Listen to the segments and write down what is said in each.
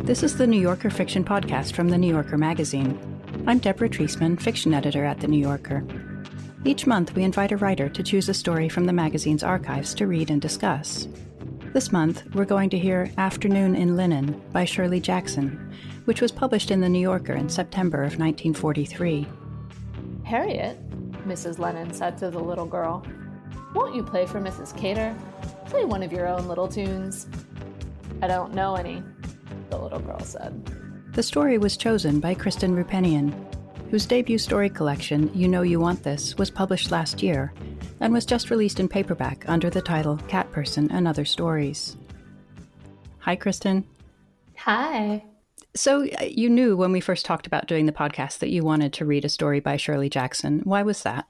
This is the New Yorker Fiction Podcast from The New Yorker magazine. I'm Deborah Treisman, fiction editor at The New Yorker. Each month, we invite a writer to choose a story from the magazine's archives to read and discuss. This month, we're going to hear Afternoon in Linen by Shirley Jackson, which was published in The New Yorker in September of 1943. "Harriet," Mrs. Lennon said to the little girl, "won't you play for Mrs. Cater? Play one of your own little tunes." "I don't know any," the little girl said. The story was chosen by Kristen Roupenian, whose debut story collection, You Know You Want This, was published last year and was just released in paperback under the title Cat Person and Other Stories. Hi, Kristen. Hi. So you knew when we first talked about doing the podcast that you wanted to read a story by Shirley Jackson. Why was that?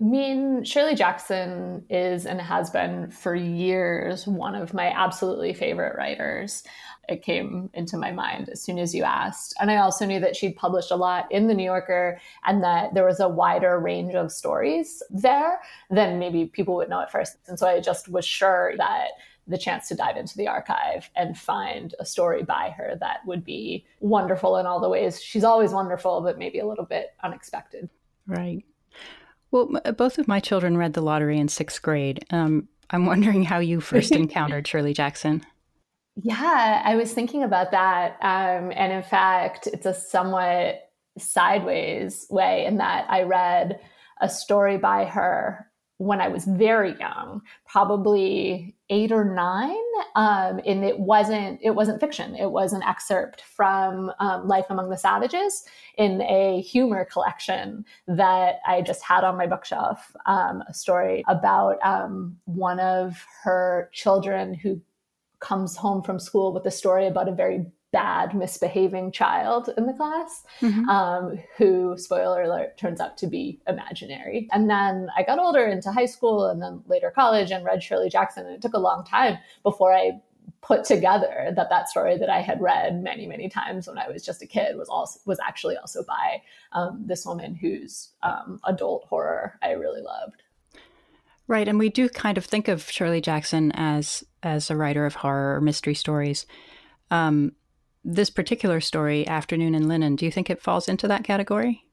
I mean, Shirley Jackson is and has been for years one of my absolutely favorite writers. It came into my mind as soon as you asked. And I also knew that she'd published a lot in The New Yorker and that there was a wider range of stories there than maybe people would know at first. And so I just was sure that the chance to dive into the archive and find a story by her that would be wonderful in all the ways. She's always wonderful, but maybe a little bit unexpected. Right. Well, both of my children read The Lottery in sixth grade. I'm wondering how you first encountered Shirley Jackson. Yeah, I was thinking about that. And in fact, it's a somewhat sideways way in that I read a story by her when I was very young, probably 8 or 9. And it wasn't fiction. It was an excerpt from Life Among the Savages in a humor collection that I just had on my bookshelf, a story about one of her children who comes home from school with a story about a very bad, misbehaving child in the class, who, spoiler alert, turns out to be imaginary. And then I got older into high school and then later college and read Shirley Jackson. And it took a long time before I put together that story that I had read many, many times when I was just a kid was actually also by this woman whose adult horror I really loved. Right. And we do kind of think of Shirley Jackson as a writer of horror or mystery stories. This particular story, Afternoon in Linen, do you think it falls into that category?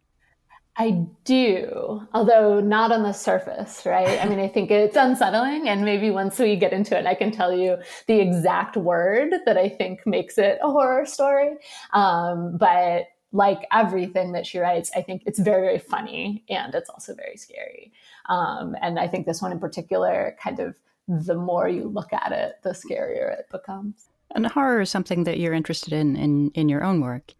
I do, although not on the surface, right? I mean, I think it's unsettling, and maybe once we get into it, I can tell you the exact word that I think makes it a horror story. But like everything that she writes, I think it's very, very funny, and it's also very scary. And I think this one in particular, kind of the more you look at it, the scarier it becomes. And horror is something that you're interested in your own work.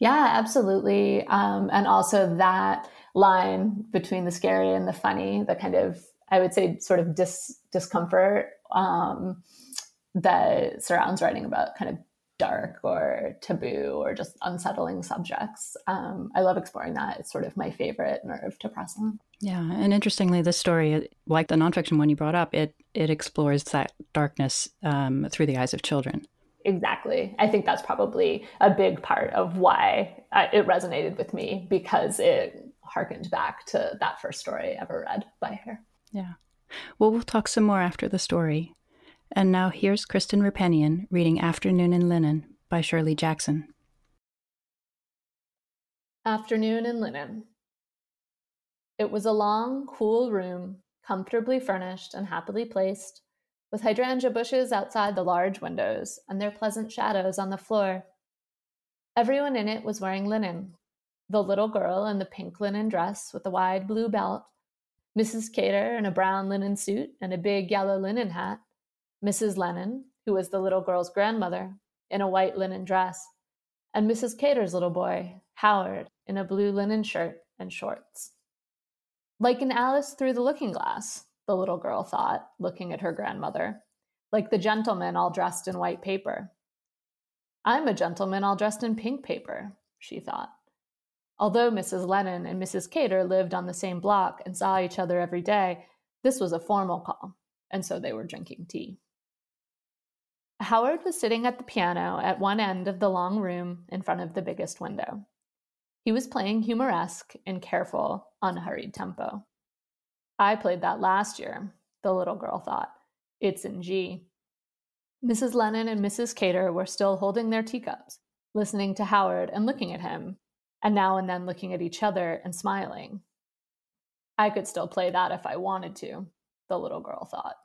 Yeah, absolutely. And also that line between the scary and the funny, the kind of, I would say, sort of discomfort that surrounds writing about kind of dark or taboo or just unsettling subjects. I love exploring that. It's sort of my favorite nerve to press on. Yeah. And interestingly, this story, like the nonfiction one you brought up, it explores that darkness through the eyes of children. Exactly. I think that's probably a big part of why it resonated with me, because it harkened back to that first story I ever read by her. Yeah. Well, we'll talk some more after the story. And now here's Kristen Roupenian reading Afternoon in Linen by Shirley Jackson. Afternoon in Linen. It was a long, cool room, comfortably furnished and happily placed, with hydrangea bushes outside the large windows and their pleasant shadows on the floor. Everyone in it was wearing linen. The little girl in the pink linen dress with the wide blue belt, Mrs. Cater in a brown linen suit and a big yellow linen hat, Mrs. Lennon, who was the little girl's grandmother, in a white linen dress, and Mrs. Cater's little boy, Howard, in a blue linen shirt and shorts. Like in Alice Through the Looking Glass, the little girl thought, looking at her grandmother, like the gentleman all dressed in white paper. I'm a gentleman all dressed in pink paper, she thought. Although Mrs. Lennon and Mrs. Cater lived on the same block and saw each other every day, this was a formal call, and so they were drinking tea. Howard was sitting at the piano at one end of the long room in front of the biggest window. He was playing Humoresque in careful, unhurried tempo. I played that last year, the little girl thought. It's in G. Mrs. Lennon and Mrs. Cater were still holding their teacups, listening to Howard and looking at him, and now and then looking at each other and smiling. I could still play that if I wanted to, the little girl thought.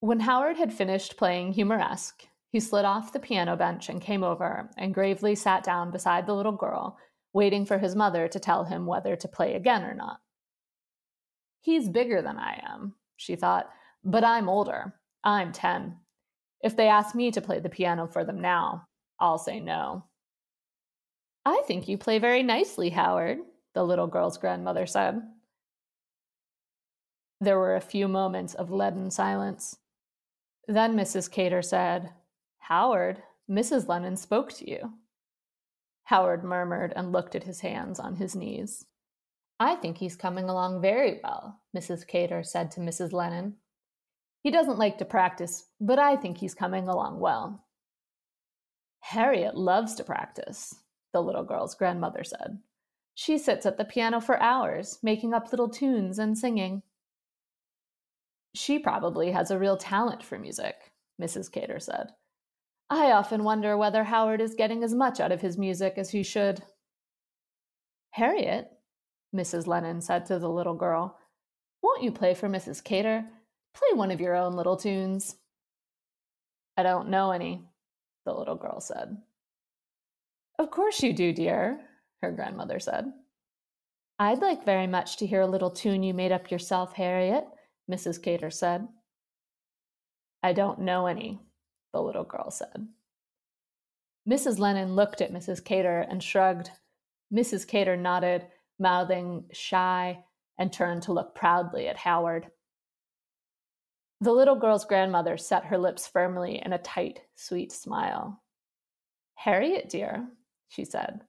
When Howard had finished playing Humoresque, he slid off the piano bench and came over and gravely sat down beside the little girl, waiting for his mother to tell him whether to play again or not. He's bigger than I am, she thought, but I'm older. I'm 10. If they ask me to play the piano for them now, I'll say no. I think you play very nicely, Howard, the little girl's grandmother said. There were a few moments of leaden silence. Then Mrs. Cater said, Howard, Mrs. Lennon spoke to you. Howard murmured and looked at his hands on his knees. I think he's coming along very well, Mrs. Cater said to Mrs. Lennon. He doesn't like to practice, but I think he's coming along well. Harriet loves to practice, the little girl's grandmother said. She sits at the piano for hours, making up little tunes and singing. She probably has a real talent for music, Mrs. Cater said. I often wonder whether Howard is getting as much out of his music as he should. Harriet, Mrs. Lennon said to the little girl, won't you play for Mrs. Cater? Play one of your own little tunes. I don't know any, the little girl said. Of course you do, dear, her grandmother said. I'd like very much to hear a little tune you made up yourself, Harriet, Mrs. Cater said. I don't know any, the little girl said. Mrs. Lennon looked at Mrs. Cater and shrugged. Mrs. Cater nodded, mouthing shy, and turned to look proudly at Howard. The little girl's grandmother set her lips firmly in a tight, sweet smile. Harriet, dear, she said,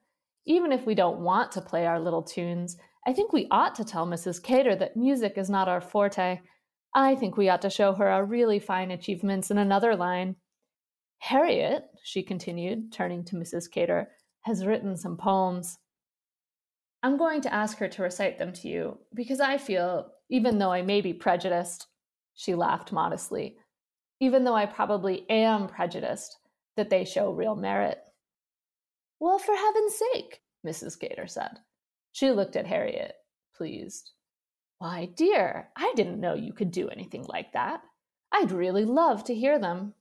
even if we don't want to play our little tunes, I think we ought to tell Mrs. Cater that music is not our forte. I think we ought to show her our really fine achievements in another line. Harriet, she continued, turning to Mrs. Cater, has written some poems. I'm going to ask her to recite them to you, because I feel, even though I may be prejudiced, she laughed modestly, even though I probably am prejudiced, that they show real merit. Well, for heaven's sake, Mrs. Cater said. She looked at Harriet, pleased. Why, dear, I didn't know you could do anything like that. I'd really love to hear them.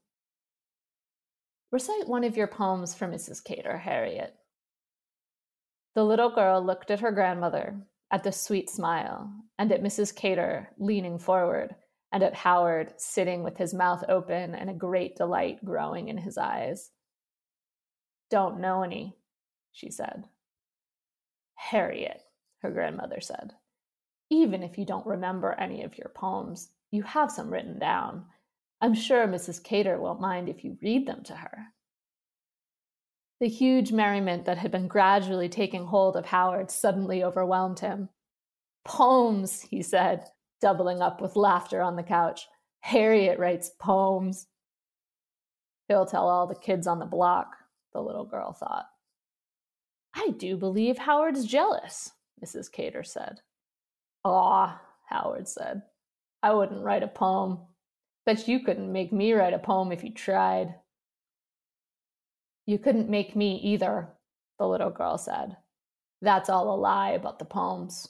Recite one of your poems for Mrs. Cater, Harriet. The little girl looked at her grandmother, at the sweet smile, and at Mrs. Cater leaning forward, and at Howard sitting with his mouth open and a great delight growing in his eyes. Don't know any, she said. Harriet, her grandmother said, even if you don't remember any of your poems, you have some written down. I'm sure Mrs. Cater won't mind if you read them to her. The huge merriment that had been gradually taking hold of Howard suddenly overwhelmed him. Poems, he said, doubling up with laughter on the couch. Harriet writes poems. He'll tell all the kids on the block, the little girl thought. I do believe Howard's jealous, Mrs. Cater said. Aw, Howard said. I wouldn't write a poem. Bet you couldn't make me write a poem if you tried. You couldn't make me either, the little girl said. That's all a lie about the poems.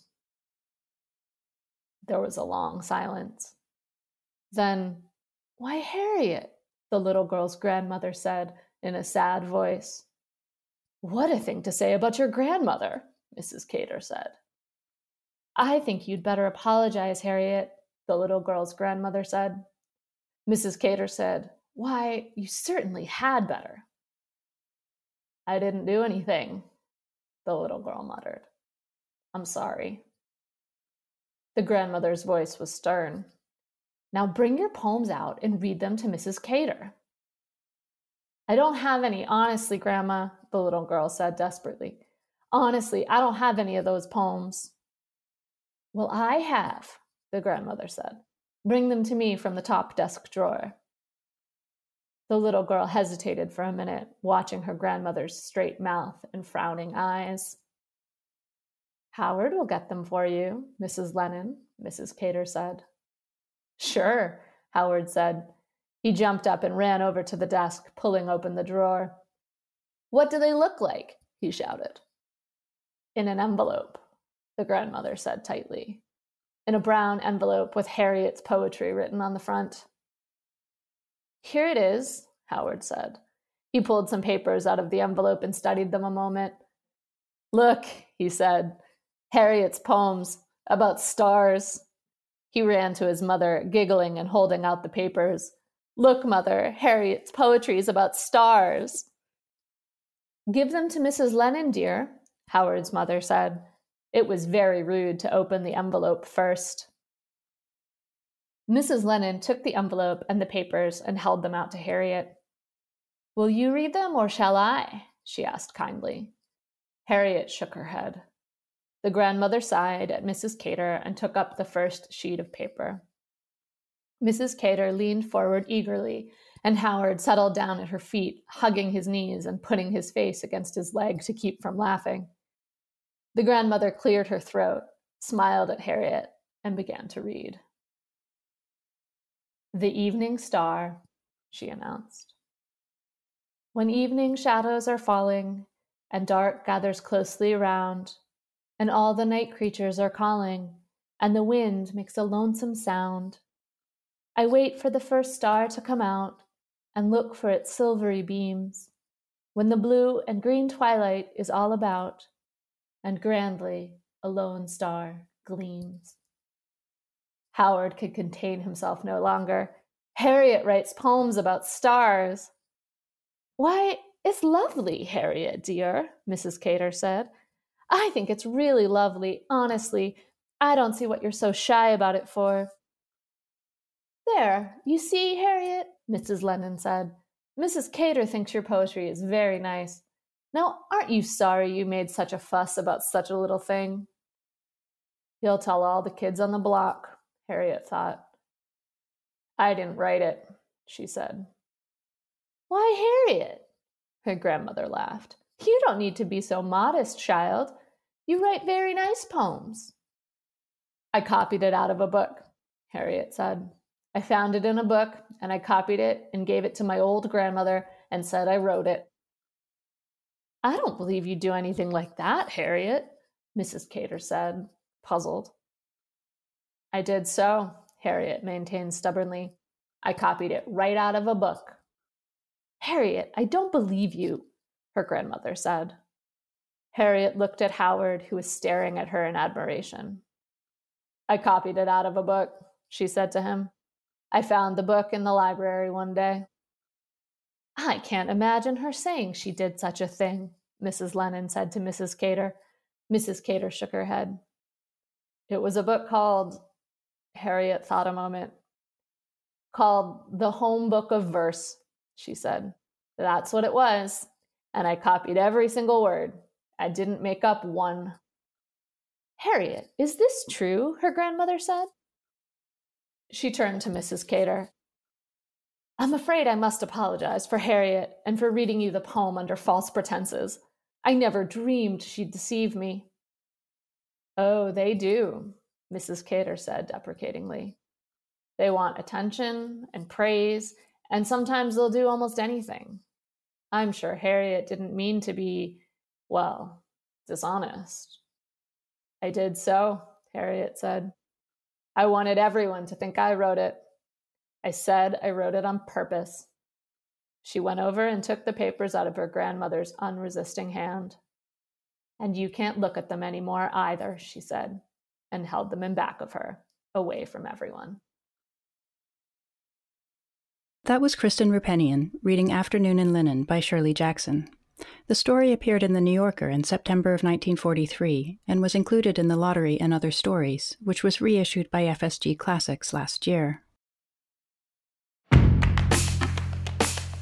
There was a long silence. Then, why, Harriet, the little girl's grandmother said in a sad voice. What a thing to say about your grandmother, Mrs. Cater said. I think you'd better apologize, Harriet, the little girl's grandmother said. Mrs. Cater said, Why, you certainly had better. I didn't do anything, the little girl muttered. I'm sorry. The grandmother's voice was stern. Now bring your poems out and read them to Mrs. Cater. I don't have any, honestly, Grandma, the little girl said desperately. Honestly, I don't have any of those poems. Well, I have, the grandmother said. Bring them to me from the top desk drawer. The little girl hesitated for a minute, watching her grandmother's straight mouth and frowning eyes. Howard will get them for you, Mrs. Lennon, Mrs. Cater said. Sure, Howard said. He jumped up and ran over to the desk, pulling open the drawer. What do they look like? He shouted. In an envelope, the grandmother said tightly. In a brown envelope with Harriet's poetry written on the front. Here it is, Howard said. He pulled some papers out of the envelope and studied them a moment. Look, he said, Harriet's poems about stars. He ran to his mother, giggling and holding out the papers. Look, Mother, Harriet's poetry's about stars. Give them to Mrs. Lennon, dear, Howard's mother said. It was very rude to open the envelope first. Mrs. Lennon took the envelope and the papers and held them out to Harriet. Will you read them or shall I? She asked kindly. Harriet shook her head. The grandmother sighed at Mrs. Cater and took up the first sheet of paper. Mrs. Cater leaned forward eagerly, and Howard settled down at her feet, hugging his knees and putting his face against his leg to keep from laughing. The grandmother cleared her throat, smiled at Harriet, and began to read. The evening star, she announced. When evening shadows are falling, and dark gathers closely around, and all the night creatures are calling, and the wind makes a lonesome sound, I wait for the first star to come out and look for its silvery beams when the blue and green twilight is all about and grandly a lone star gleams. Howard could contain himself no longer. Harriet writes poems about stars. Why, it's lovely, Harriet, dear, Mrs. Cater said. I think it's really lovely, honestly. I don't see what you're so shy about it for. There, you see, Harriet, Mrs. Lennon said. Mrs. Cater thinks your poetry is very nice. Now, aren't you sorry you made such a fuss about such a little thing? He'll tell all the kids on the block, Harriet thought. I didn't write it, she said. Why, Harriet, her grandmother laughed. You don't need to be so modest, child. You write very nice poems. I copied it out of a book, Harriet said. I found it in a book, and I copied it and gave it to my old grandmother and said I wrote it. I don't believe you do anything like that, Harriet, Mrs. Cater said, puzzled. I did so, Harriet maintained stubbornly. I copied it right out of a book. Harriet, I don't believe you, her grandmother said. Harriet looked at Howard, who was staring at her in admiration. I copied it out of a book, she said to him. I found the book in the library one day. I can't imagine her saying she did such a thing, Mrs. Lennon said to Mrs. Cater. Mrs. Cater shook her head. It was a book called, Harriet thought a moment, called The Home Book of Verse, she said. That's what it was, and I copied every single word. I didn't make up one. Harriet, is this true? Her grandmother said. She turned to Mrs. Cater. I'm afraid I must apologize for Harriet and for reading you the poem under false pretenses. I never dreamed she'd deceive me. Oh, they do, Mrs. Cater said deprecatingly. They want attention and praise, and sometimes they'll do almost anything. I'm sure Harriet didn't mean to be, well, dishonest. I did so, Harriet said. I wanted everyone to think I wrote it. I said I wrote it on purpose. She went over and took the papers out of her grandmother's unresisting hand. And you can't look at them anymore either, she said, and held them in back of her, away from everyone. That was Kristen Roupenian reading Afternoon in Linen by Shirley Jackson. The story appeared in The New Yorker in September of 1943 and was included in The Lottery and Other Stories, which was reissued by FSG Classics last year.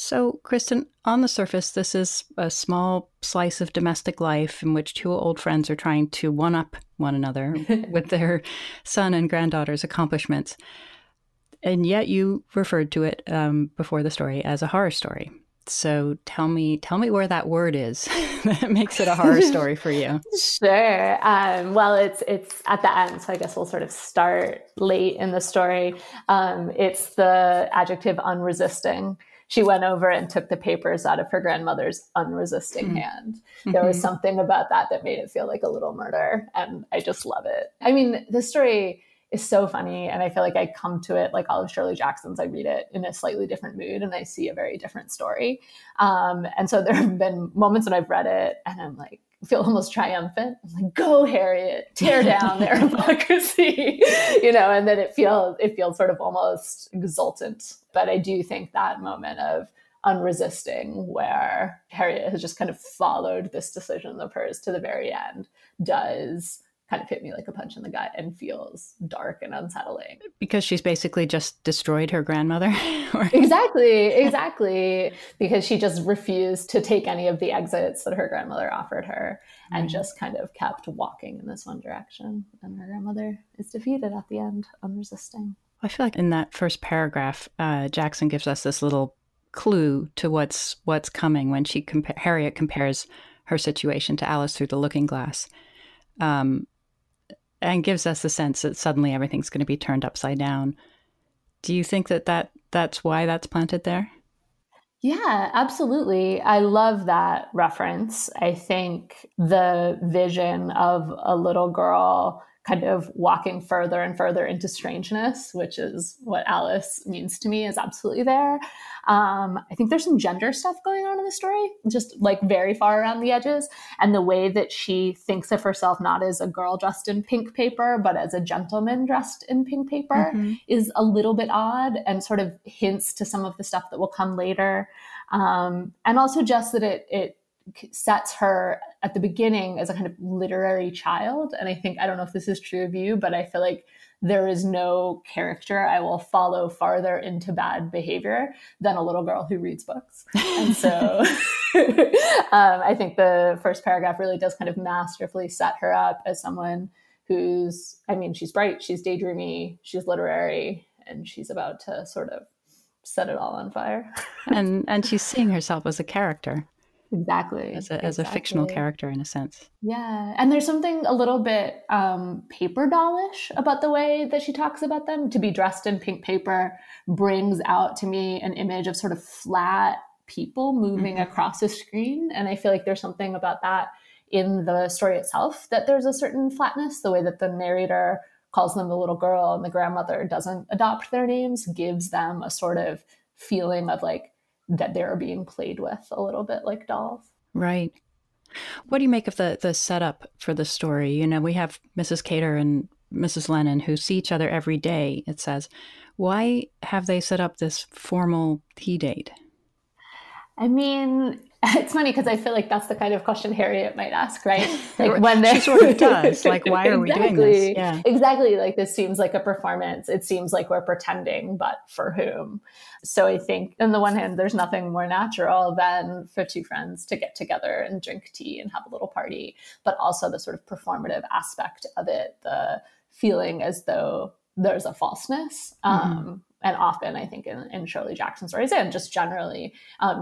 So, Kristen, on the surface, this is a small slice of domestic life in which two old friends are trying to one-up one another with their son and granddaughter's accomplishments. And yet you referred to it before the story as a horror story. So tell me where that word is that makes it a horror story for you. Sure. Well, it's at the end, so I guess we'll sort of start late in the story. It's the adjective unresisting. She went over and took the papers out of her grandmother's unresisting hand. There was something about that made it feel like a little murder, and I just love it. I mean, this story is so funny, and I feel like I come to it like all of Shirley Jackson's. I read it in a slightly different mood, and I see a very different story. And so there have been moments when I've read it, and I'm like, feel almost triumphant. I'm like, go, Harriet, tear down their hypocrisy, And then it feels sort of almost exultant. But I do think that moment of unresisting, where Harriet has just kind of followed this decision of hers to the very end, does kind of hit me like a punch in the gut and feels dark and unsettling. Because she's basically just destroyed her grandmother. Exactly. Because she just refused to take any of the exits that her grandmother offered her and just kind of kept walking in this one direction. And her grandmother is defeated at the end, unresisting. I feel like in that first paragraph, Jackson gives us this little clue to what's coming when she Harriet compares her situation to Alice Through the Looking Glass. And gives us the sense that suddenly everything's going to be turned upside down. Do you think that's why that's planted there? Yeah, absolutely. I love that reference. I think the vision of a little girl kind of walking further and further into strangeness, which is what Alice means to me, is absolutely there. I think there's some gender stuff going on in the story, just like very far around the edges. And the way that she thinks of herself not as a girl dressed in pink paper, but as a gentleman dressed in pink paper is a little bit odd and sort of hints to some of the stuff that will come later. And also just that it sets her at the beginning as a kind of literary child. And I think, I don't know if this is true of you, but I feel like there is no character I will follow farther into bad behavior than a little girl who reads books. And so I think the first paragraph really does kind of masterfully set her up as someone who's, I mean, she's bright, she's daydreamy, she's literary, and she's about to sort of set it all on fire. And she's seeing herself as a character. Exactly. As a fictional character, in a sense. Yeah. And there's something a little bit paper dollish about the way that she talks about them. To be dressed in pink paper brings out to me an image of sort of flat people moving across a screen. And I feel like there's something about that in the story itself, that there's a certain flatness, the way that the narrator calls them the little girl and the grandmother doesn't adopt their names, gives them a sort of feeling of like, that they're being played with a little bit like dolls. Right. What do you make of the setup for the story? You know, we have Mrs. Cater and Mrs. Lennon who see each other every day, it says. Why have they set up this formal tea date? I mean, It's funny because I feel like that's the kind of question Harriet might ask, right? Like when she sort of does, like, why are we doing this? Yeah. Exactly. Like, this seems like a performance. It seems like we're pretending, but for whom? So I think on the one hand, there's nothing more natural than for two friends to get together and drink tea and have a little party, but also the sort of performative aspect of it, the feeling as though there's a falseness. And often, I think, in Shirley Jackson stories and just generally,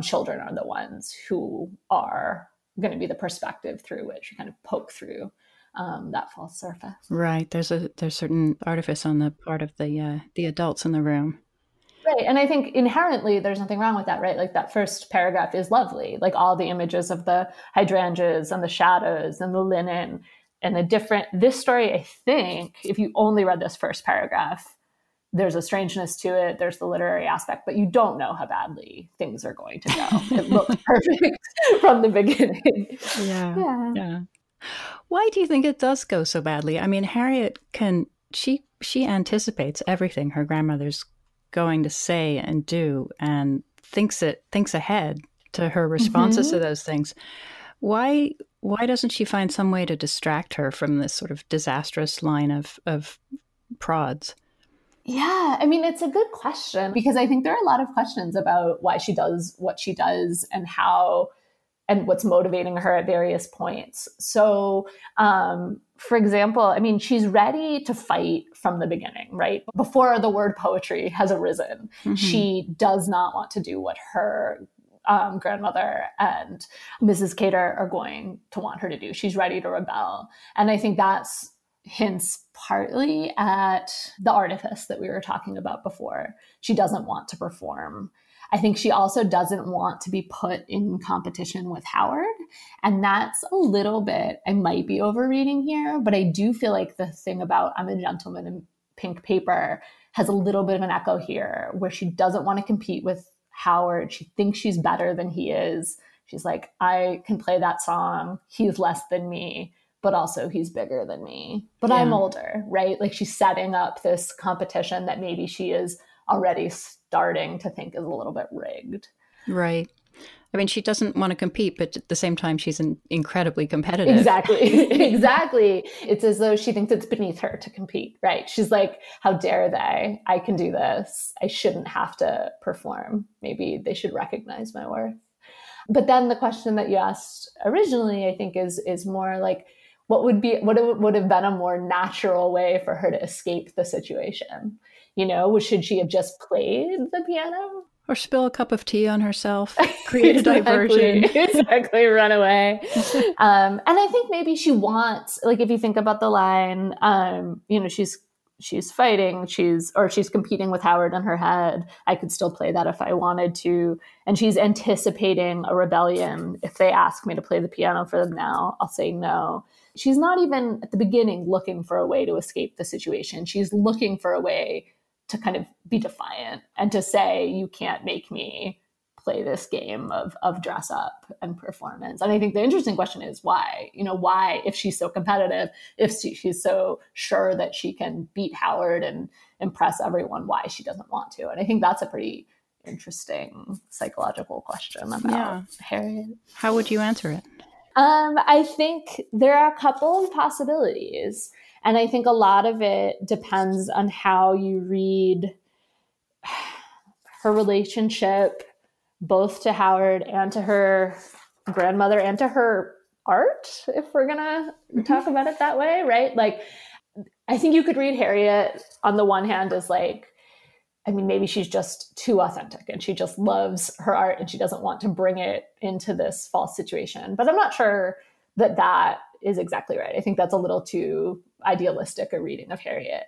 children are the ones who are going to be the perspective through which you kind of poke through that false surface. Right. There's certain artifice on the part of the adults in the room. Right. And I think inherently there's nothing wrong with that, right? Like, that first paragraph is lovely. Like, all the images of the hydrangeas and the shadows and the linen and this story, I think, if you only read this first paragraph, there's a strangeness to it. There's the literary aspect, but you don't know how badly things are going to go. It looks perfect from the beginning. Yeah. Why do you think it does go so badly? I mean, Harriet she anticipates everything her grandmother's going to say and do, and thinks ahead to her responses to those things. Why doesn't she find some way to distract her from this sort of disastrous line of prods? Yeah, I mean, it's a good question, because I think there are a lot of questions about why she does what she does and how and what's motivating her at various points. So, for example, I mean, she's ready to fight from the beginning, right? Before the word poetry has arisen, she does not want to do what her grandmother and Mrs. Cater are going to want her to do. She's ready to rebel. And I think that's hints partly at the artifice that we were talking about before. She doesn't want to perform. I think she also doesn't want to be put in competition with Howard. And that's a little bit, I might be overreading here, but I do feel like the thing about I'm a gentleman in pink paper has a little bit of an echo here, where she doesn't want to compete with Howard. She thinks she's better than he is. She's like, I can play that song. He's less than me, but also he's bigger than me, but I'm older, right? Like, she's setting up this competition that maybe she is already starting to think is a little bit rigged. Right. I mean, she doesn't want to compete, but at the same time, she's incredibly competitive. Exactly. It's as though she thinks it's beneath her to compete, right? She's like, how dare they? I can do this. I shouldn't have to perform. Maybe they should recognize my worth. But then the question that you asked originally, I think, is more like, what would have been a more natural way for her to escape the situation? You know, should she have just played the piano? Or spill a cup of tea on herself, create a diversion. Exactly, run away. And I think maybe she wants, like, if you think about the line, you know, she's fighting, she's competing with Howard in her head. I could still play that if I wanted to. And she's anticipating a rebellion. If they ask me to play the piano for them now, I'll say no. She's not even at the beginning looking for a way to escape the situation. She's looking for a way to kind of be defiant and to say, you can't make me play this game of dress up and performance. And I think the interesting question is why? You know, why, if she's so competitive, if she's so sure that she can beat Howard and impress everyone, why she doesn't want to? And I think that's a pretty interesting psychological question about Harriet. How would you answer it? I think there are a couple of possibilities. And I think a lot of it depends on how you read her relationship both to Howard and to her grandmother and to her art, if we're going to talk about it that way, right? Like, I think you could read Harriet on the one hand as like, I mean, maybe she's just too authentic and she just loves her art and she doesn't want to bring it into this false situation. But I'm not sure that is exactly right. I think that's a little too idealistic a reading of Harriet.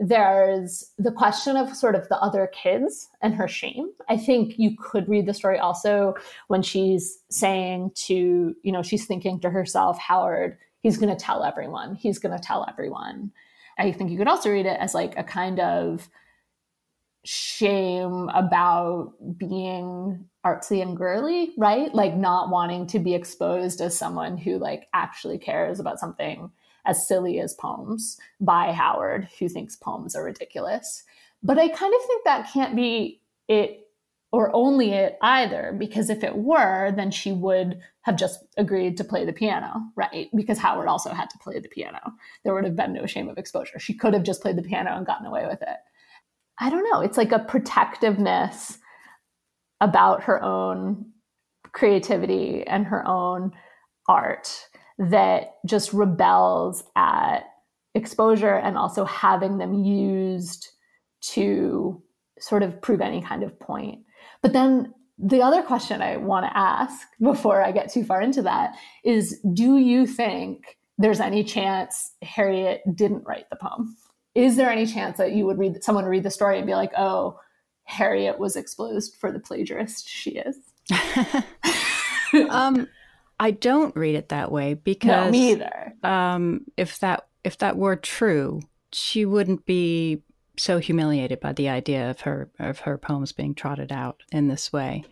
There's the question of sort of the other kids and her shame. I think you could read the story also when she's saying to, you know, she's thinking to herself, Howard, he's going to tell everyone. I think you could also read it as like a kind of shame about being artsy and girly, right? Like not wanting to be exposed as someone who like actually cares about something as silly as poems by Howard, who thinks poems are ridiculous. But I kind of think that can't be it or only it either, because if it were, then she would have just agreed to play the piano, right? Because Howard also had to play the piano. There would have been no shame of exposure. She could have just played the piano and gotten away with it. I don't know. It's like a protectiveness about her own creativity and her own art that just rebels at exposure and also having them used to sort of prove any kind of point. But then the other question I want to ask before I get too far into that is, do you think there's any chance Harriet didn't write the poem? Is there any chance that you would someone read the story and be like, oh, Harriet was exposed for the plagiarist she is? I don't read it that way because no, me either. If that were true, she wouldn't be so humiliated by the idea of her poems being trotted out in this way.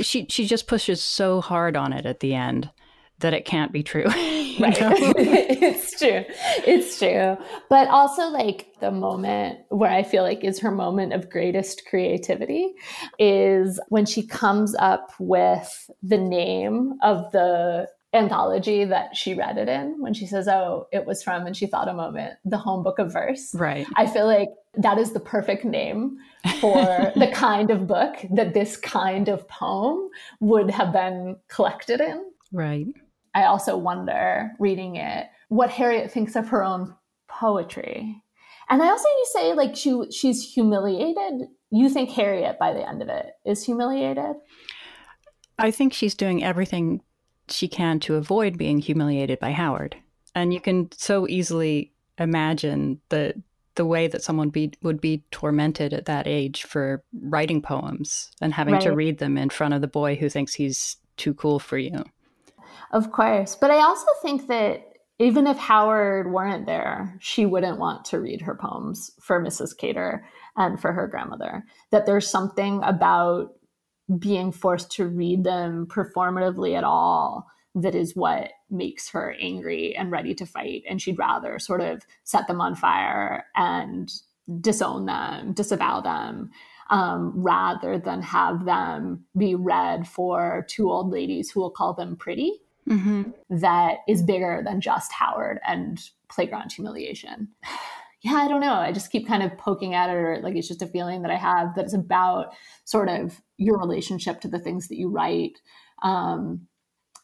She just pushes so hard on it at the end that it can't be true. Right. It's true. It's true. But also, like, the moment where I feel like is her moment of greatest creativity is when she comes up with the name of the anthology that she read it in, when she says, oh, it was from, and she thought a moment, The Home Book of Verse. Right. I feel like that is the perfect name for the kind of book that this kind of poem would have been collected in. Right. I also wonder, reading it, what Harriet thinks of her own poetry. And I also, you say, like, she's humiliated. You think Harriet, by the end of it, is humiliated? I think she's doing everything she can to avoid being humiliated by Howard. And you can so easily imagine the way that someone would be tormented at that age for writing poems and having to read them in front of the boy who thinks he's too cool for you. Of course. But I also think that even if Howard weren't there, she wouldn't want to read her poems for Mrs. Cater and for her grandmother, that there's something about being forced to read them performatively at all that is what makes her angry and ready to fight. And she'd rather sort of set them on fire and disown them, disavow them, rather than have them be read for two old ladies who will call them pretty. Mm-hmm. That is bigger than just Howard and playground humiliation. Yeah, I don't know. I just keep kind of poking at it, or like, it's just a feeling that I have that it's about sort of your relationship to the things that you write, and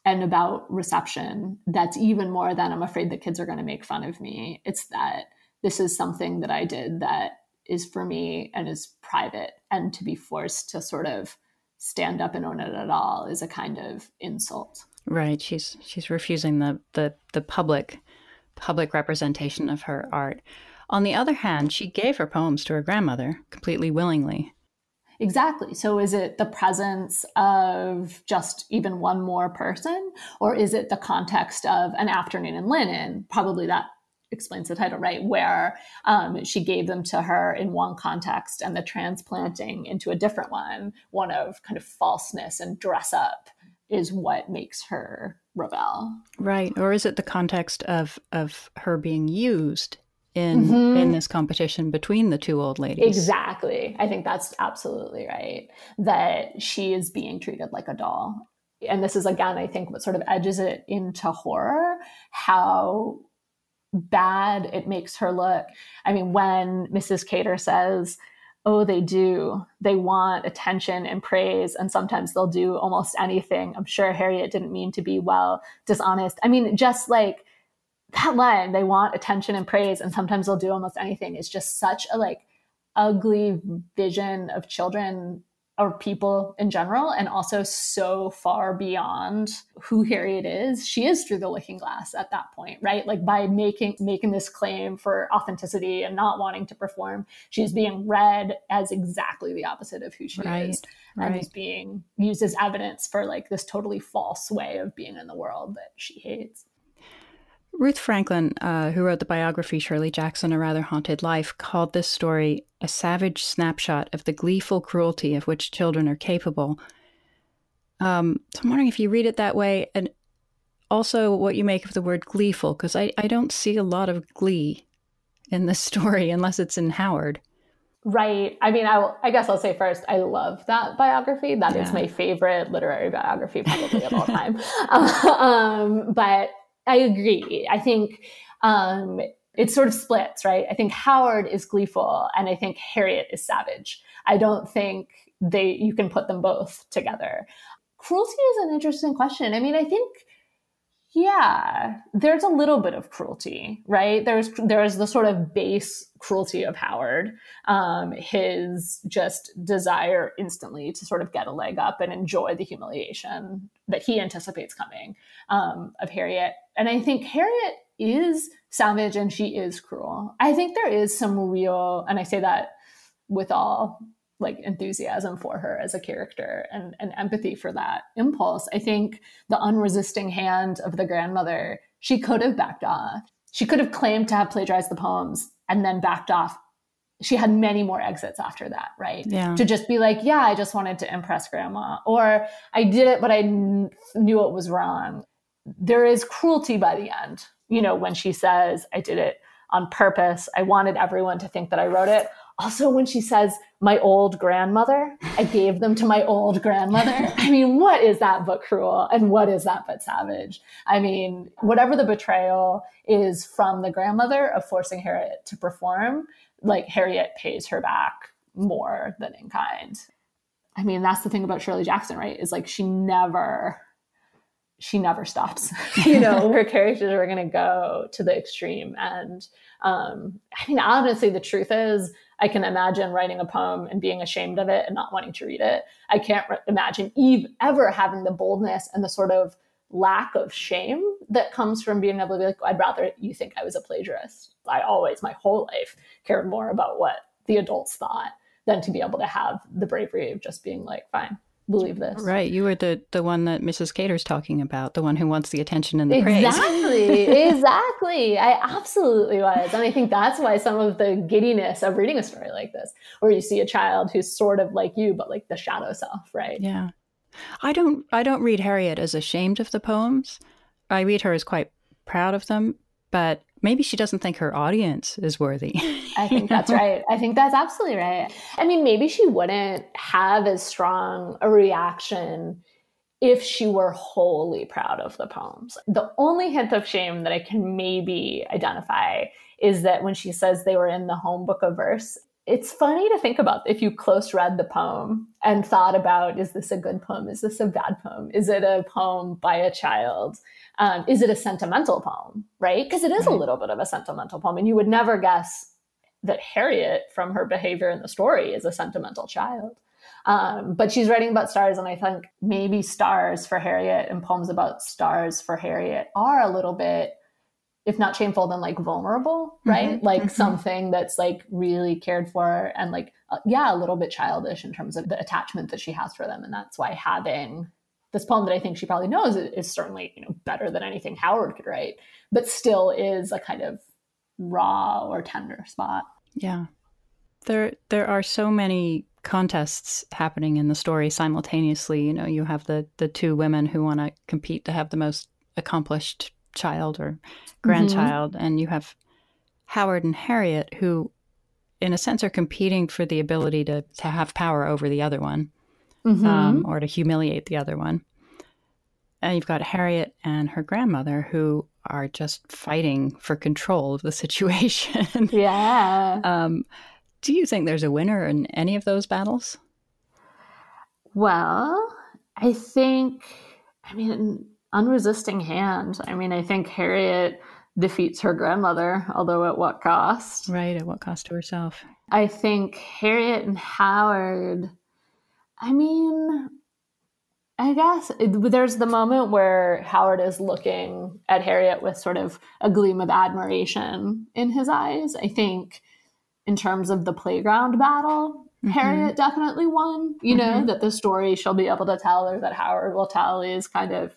about reception. That's even more than I'm afraid the kids are going to make fun of me. It's that this is something that I did that is for me and is private, and to be forced to sort of stand up and own it at all is a kind of insult. Right. She's refusing the public representation of her art. On the other hand, she gave her poems to her grandmother completely willingly. Exactly. So is it the presence of just even one more person, or is it the context of an afternoon in linen? Probably that explains the title, right? Where she gave them to her in one context and the transplanting into a different one of kind of falseness and dress up is what makes her rebel. Right. Or is it the context of her being used in this competition between the two old ladies? Exactly. I think that's absolutely right. That she is being treated like a doll. And this is, again, I think what sort of edges it into horror, how bad it makes her look. I mean, when Mrs. Cater says, oh, they do. They want attention and praise, and sometimes they'll do almost anything. I'm sure Harriet didn't mean to be, well, dishonest. I mean, just like that line, they want attention and praise, and sometimes they'll do almost anything. It's just such a, like, ugly vision of children or people in general, and also so far beyond who Harriet is. She is through the looking glass at that point, right? Like, by making this claim for authenticity and not wanting to perform, she's being read as exactly the opposite of who she is. Right. And is being used as evidence for, like, this totally false way of being in the world that she hates. Ruth Franklin, who wrote the biography Shirley Jackson, A Rather Haunted Life, called this story a savage snapshot of the gleeful cruelty of which children are capable. So I'm wondering if you read it that way, and also what you make of the word gleeful, because I don't see a lot of glee in this story unless it's in Howard. Right. I mean, I guess I'll say first, I love that biography. That is my favorite literary biography probably of all time. But I agree. I think it sort of splits, right? I think Howard is gleeful and I think Harriet is savage. I don't think you can put them both together. Cruelty is an interesting question. I mean, I think, there's a little bit of cruelty, right? There's the sort of base cruelty of Howard, his just desire instantly to sort of get a leg up and enjoy the humiliation that he anticipates coming of Harriet. And I think Harriet is savage and she is cruel. I think there is some real, and I say that with all like enthusiasm for her as a character and empathy for that impulse. I think the unresisting hand of the grandmother, she could have backed off. She could have claimed to have plagiarized the poems and then backed off. She had many more exits after that, right? Yeah. To just be like, I just wanted to impress grandma, or I did it, but I knew it was wrong. There is cruelty by the end. You know, when she says, I did it on purpose. I wanted everyone to think that I wrote it. Also, when she says, my old grandmother, I gave them to my old grandmother. I mean, what is that but cruel? And what is that but savage? I mean, whatever the betrayal is from the grandmother of forcing Harriet to perform, like Harriet pays her back more than in kind. I mean, that's the thing about Shirley Jackson, right? Is like she never stops. You know, her characters are going to go to the extreme. And I mean, honestly, the truth is, I can imagine writing a poem and being ashamed of it and not wanting to read it. I can't imagine Eve ever having the boldness and the sort of lack of shame that comes from being able to be like, I'd rather you think I was a plagiarist. I always, my whole life, cared more about what the adults thought than to be able to have the bravery of just being like, fine, believe this. Right. You were the one that Mrs. Cater's talking about, the one who wants the attention and the praise. Exactly. I absolutely was. And I think that's why some of the giddiness of reading a story like this, where you see a child who's sort of like you, but like the shadow self, right? Yeah. I don't read Harriet as ashamed of the poems. I read her as quite proud of them, but maybe she doesn't think her audience is worthy. I think that's right. I think that's absolutely right. I mean, maybe she wouldn't have as strong a reaction if she were wholly proud of the poems. The only hint of shame that I can maybe identify is that when she says they were in the Home Book of Verse, it's funny to think about if you close read the poem and thought about, is this a good poem? Is this a bad poem? Is it a poem by a child? Is it a sentimental poem, right? Because it is a little bit of a sentimental poem. And you would never guess that Harriet, from her behavior in the story, is a sentimental child. But she's writing about stars. And I think maybe stars for Harriet and poems about stars for Harriet are a little bit, if not shameful, then like vulnerable, right? Mm-hmm. Like something that's like really cared for and like, a little bit childish in terms of the attachment that she has for them. And that's why having this poem that I think she probably knows is certainly, better than anything Howard could write, but still is a kind of raw or tender spot. Yeah. There are so many contests happening in the story simultaneously. You know, you have the two women who want to compete to have the most accomplished child or grandchild, mm-hmm. and you have Howard and Harriet, who in a sense are competing for the ability to have power over the other one, mm-hmm. Or to humiliate the other one. And you've got Harriet and her grandmother, who are just fighting for control of the situation. Yeah. Do you think there's a winner in any of those battles? Well, unresisting hand. I mean, I think Harriet defeats her grandmother, although at what cost? Right, at what cost to herself? I think Harriet and Howard, there's the moment where Howard is looking at Harriet with sort of a gleam of admiration in his eyes. I think in terms of the playground battle, mm-hmm. Harriet definitely won, mm-hmm. that the story she'll be able to tell or that Howard will tell is kind of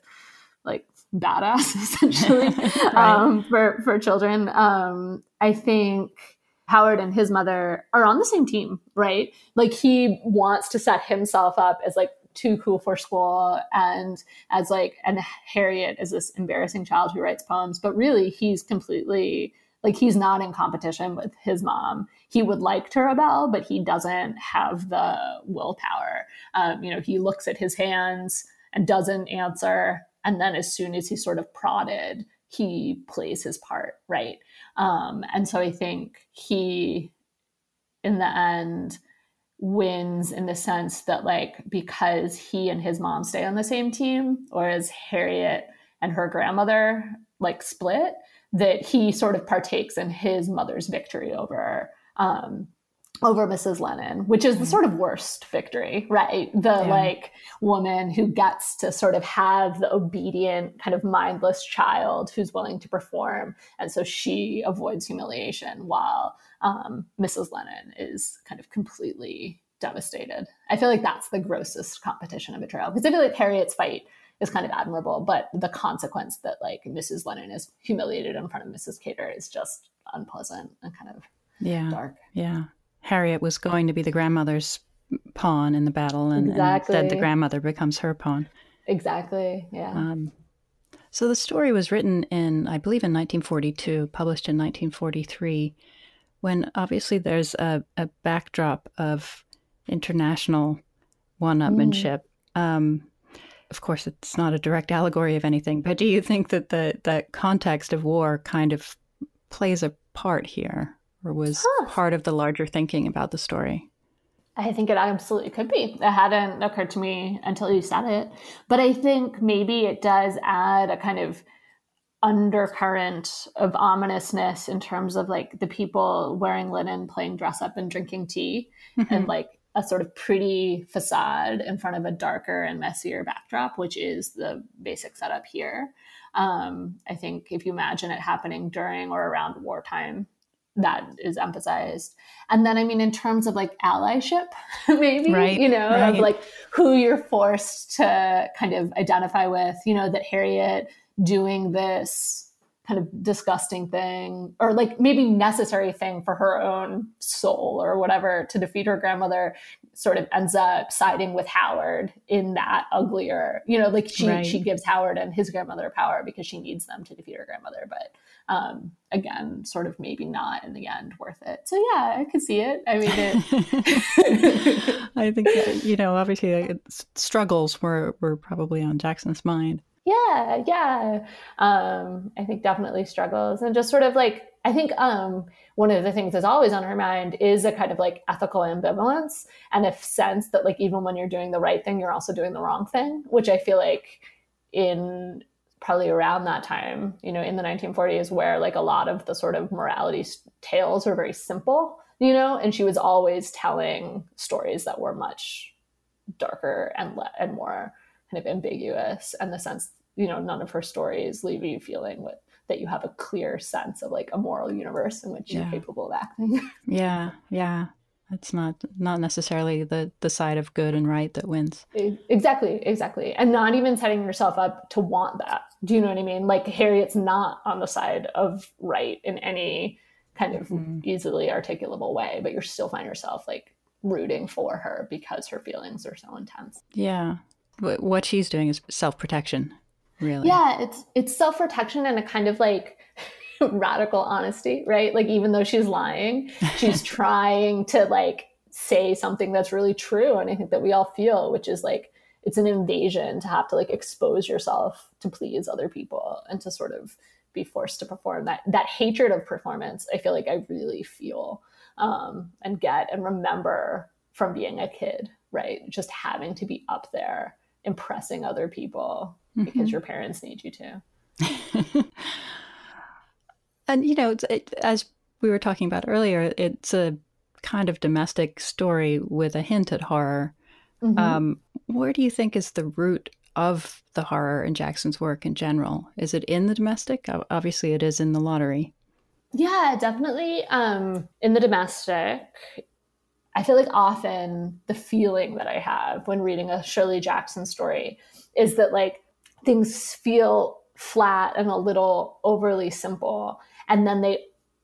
like badass, essentially, right. For children. I think Howard and his mother are on the same team, right? Like he wants to set himself up as like too cool for school and as like, and Harriet is this embarrassing child who writes poems, but really he's completely Like, he's not in competition with his mom. He would like Turabel, but he doesn't have the willpower. He looks at his hands and doesn't answer. And then as soon as he's sort of prodded, he plays his part, right? And so I think he, in the end, wins in the sense that, like, because he and his mom stay on the same team, or as Harriet and her grandmother, like, split, that he sort of partakes in his mother's victory over Mrs. Lennon, which is the sort of worst victory, right? The woman who gets to sort of have the obedient, kind of mindless child who's willing to perform. And so she avoids humiliation while Mrs. Lennon is kind of completely devastated. I feel like that's the grossest competition of betrayal, because I feel like Harriet's fight is kind of admirable, but the consequence that, like, Mrs. Lennon is humiliated in front of Mrs. Cater is just unpleasant and kind of dark. Yeah. Harriet was going to be the grandmother's pawn in the battle, and instead the grandmother becomes her pawn. Exactly, yeah. So the story was written in, I believe, in 1942, published in 1943, when obviously there's a backdrop of international one-upmanship. Of course, it's not a direct allegory of anything, but do you think that the context of war kind of plays a part here, or was part of the larger thinking about the story? I think it absolutely could be. It hadn't occurred to me until you said it. But I think maybe it does add a kind of undercurrent of ominousness in terms of, like, the people wearing linen, playing dress up and drinking tea, and, like, a sort of pretty facade in front of a darker and messier backdrop, which is the basic setup here. I think if you imagine it happening during or around wartime, that is emphasized. And then, I mean, in terms of, like, allyship, maybe, of, like, who you're forced to kind of identify with, that Harriet doing this kind of disgusting thing, or, like, maybe necessary thing for her own soul or whatever to defeat her grandmother, sort of ends up siding with Howard in that uglier, she gives Howard and his grandmother power because she needs them to defeat her grandmother. But again, sort of maybe not in the end worth it. So yeah, I could see it. I mean, I think, obviously struggles were probably on Jackson's mind. Yeah. I think definitely struggles, and just sort of, like, I think one of the things that's always on her mind is a kind of, like, ethical ambivalence and a sense that, like, even when you're doing the right thing, you're also doing the wrong thing, which I feel like in probably around that time, in the 1940s, where, like, a lot of the sort of morality tales were very simple, and she was always telling stories that were much darker and more of ambiguous, and the sense, none of her stories leave you feeling with that you have a clear sense of, like, a moral universe in which you're capable of acting. Yeah. It's not necessarily the side of good and right that wins. Exactly. And not even setting yourself up to want that. Do you know what I mean? Like, Harriet's not on the side of right in any kind of easily articulable way, but you still find yourself, like, rooting for her because her feelings are so intense. Yeah. What she's doing is self-protection, really. Yeah, it's self-protection and a kind of, like, radical honesty, right? Like, even though she's lying, she's trying to, like, say something that's really true. And I think that we all feel, which is, like, it's an invasion to have to, like, expose yourself to please other people and to sort of be forced to perform. That hatred of performance, I feel like I really feel and get and remember from being a kid, right? Just having to be up there impressing other people because your parents need you to. And, as we were talking about earlier, it's a kind of domestic story with a hint at horror. Where do you think is the root of the horror in Jackson's work in general? Is it in the domestic? Obviously, it is in The Lottery. Yeah, definitely. In the domestic, I feel like often the feeling that I have when reading a Shirley Jackson story is that, like, things feel flat and a little overly simple, and then they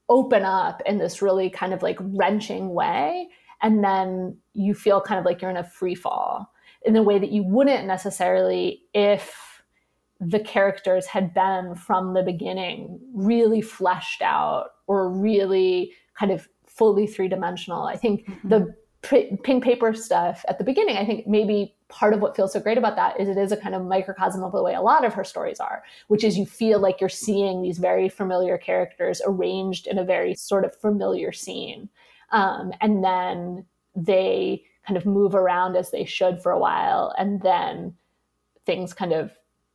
open up in this really kind of, like, wrenching way, and then you feel kind of like you're in a free fall in a way that you wouldn't necessarily if the characters had been from the beginning really fleshed out or really kind of fully three-dimensional. I think the pink paper stuff at the beginning, I think maybe part of what feels so great about that is it is a kind of microcosm of the way a lot of her stories are, which is you feel like you're seeing these very familiar characters arranged in a very sort of familiar scene. And then they kind of move around as they should for a while, and then things kind of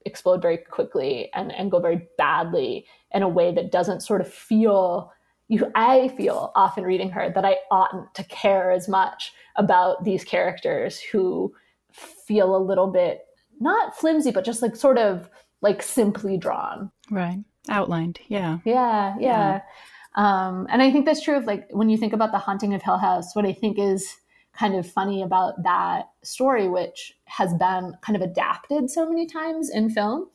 explode very quickly and go very badly in a way that doesn't sort of feel... I feel often reading her that I oughtn't to care as much about these characters who feel a little bit, not flimsy, but just like sort of like simply drawn. Right. Outlined. Yeah. Yeah. Yeah. And I think that's true of like, when you think about The Haunting of Hill House, what I think is kind of funny about that story, which has been kind of adapted so many times in film,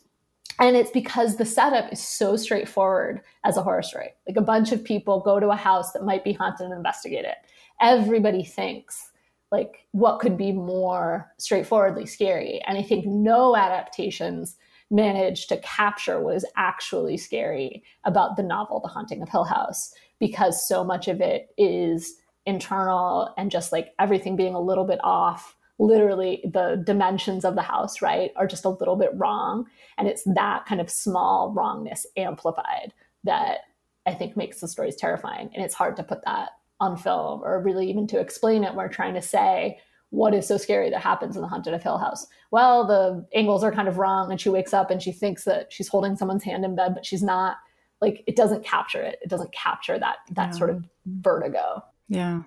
and it's because the setup is so straightforward as a horror story. Like a bunch of people go to a house that might be haunted and investigate it. Everybody thinks like what could be more straightforwardly scary. And I think no adaptations manage to capture what is actually scary about the novel, The Haunting of Hill House, because so much of it is internal and just like everything being a little bit off. Literally the dimensions of the house, right, are just a little bit wrong. And it's that kind of small wrongness amplified that I think makes the stories terrifying. And it's hard to put that on film or really even to explain it. We're trying to say, what is so scary that happens in The Haunting of Hill House? Well, the angles are kind of wrong and she wakes up and she thinks that she's holding someone's hand in bed, but she's not. Like, it doesn't capture it. It doesn't capture that sort of vertigo. Yeah.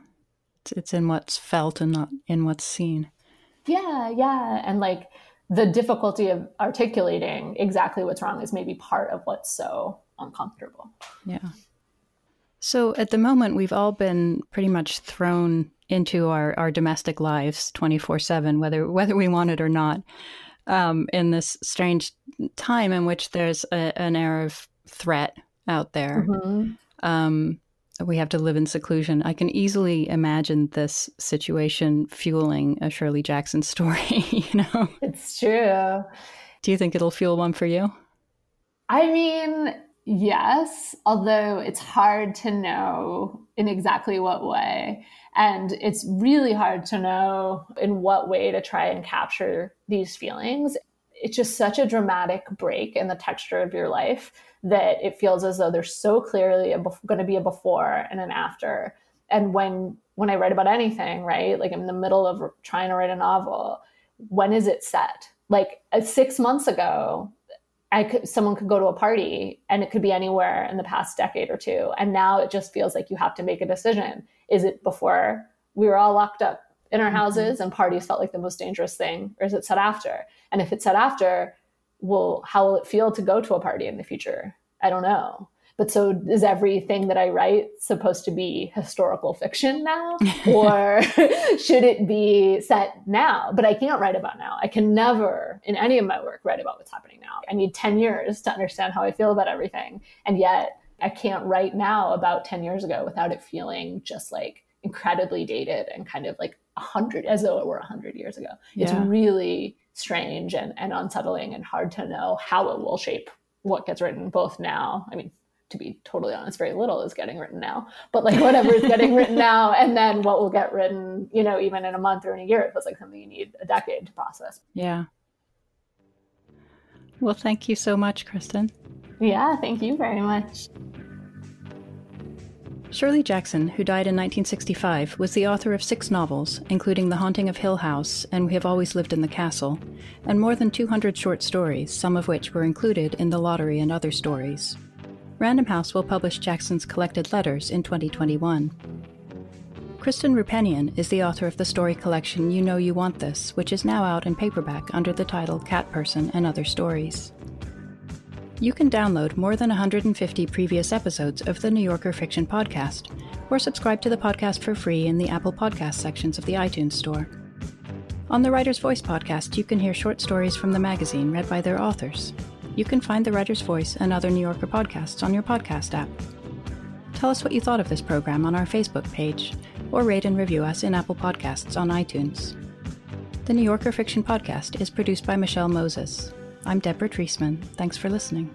It's in what's felt and not in what's seen. Yeah, yeah. And like the difficulty of articulating exactly what's wrong is maybe part of what's so uncomfortable. Yeah. So at the moment, we've all been pretty much thrown into our domestic lives 24/7, whether we want it or not, in this strange time in which there's an air of threat out there. Mm-hmm. We have to live in seclusion. I can easily imagine this situation fueling a Shirley Jackson story, you know? It's true. Do you think it'll fuel one for you? I mean, yes, although it's hard to know in exactly what way. And it's really hard to know in what way to try and capture these feelings. It's just such a dramatic break in the texture of your life that it feels as though there's so clearly going to be a before and an after. And when I write about anything, right, like I'm in the middle of trying to write a novel, when is it set? Like 6 months ago, someone could go to a party and it could be anywhere in the past decade or two. And now it just feels like you have to make a decision. Is it before we were all locked up in our houses and parties felt like the most dangerous thing, or is it set after? And if it's set after, well, how will it feel to go to a party in the future? I don't know. But so is everything that I write supposed to be historical fiction now? Or should it be set now? But I can't write about now. I can never, in any of my work, write about what's happening now. I need 10 years to understand how I feel about everything. And yet I can't write now about 10 years ago without it feeling just like incredibly dated and kind of like 100, as though it were 100 years ago. Yeah. It's really strange and unsettling and hard to know how it will shape what gets written both now. I mean, to be totally honest, very little is getting written now, but like whatever is getting written now and then what will get written, you know, even in a month or in a year, it feels like something you need a decade to process. Yeah. Well, thank you so much, Kristen. Yeah, thank you very much. Shirley Jackson, who died in 1965, was the author of 6 novels, including The Haunting of Hill House and We Have Always Lived in the Castle, and more than 200 short stories, some of which were included in The Lottery and Other Stories. Random House will publish Jackson's collected letters in 2021. Kristen Roupenian is the author of the story collection You Know You Want This, which is now out in paperback under the title Cat Person and Other Stories. You can download more than 150 previous episodes of the New Yorker Fiction Podcast, or subscribe to the podcast for free in the Apple Podcast sections of the iTunes Store. On the Writer's Voice podcast, you can hear short stories from the magazine read by their authors. You can find the Writer's Voice and other New Yorker podcasts on your podcast app. Tell us what you thought of this program on our Facebook page, or rate and review us in Apple Podcasts on iTunes. The New Yorker Fiction Podcast is produced by Michelle Moses. I'm Deborah Treisman. Thanks for listening.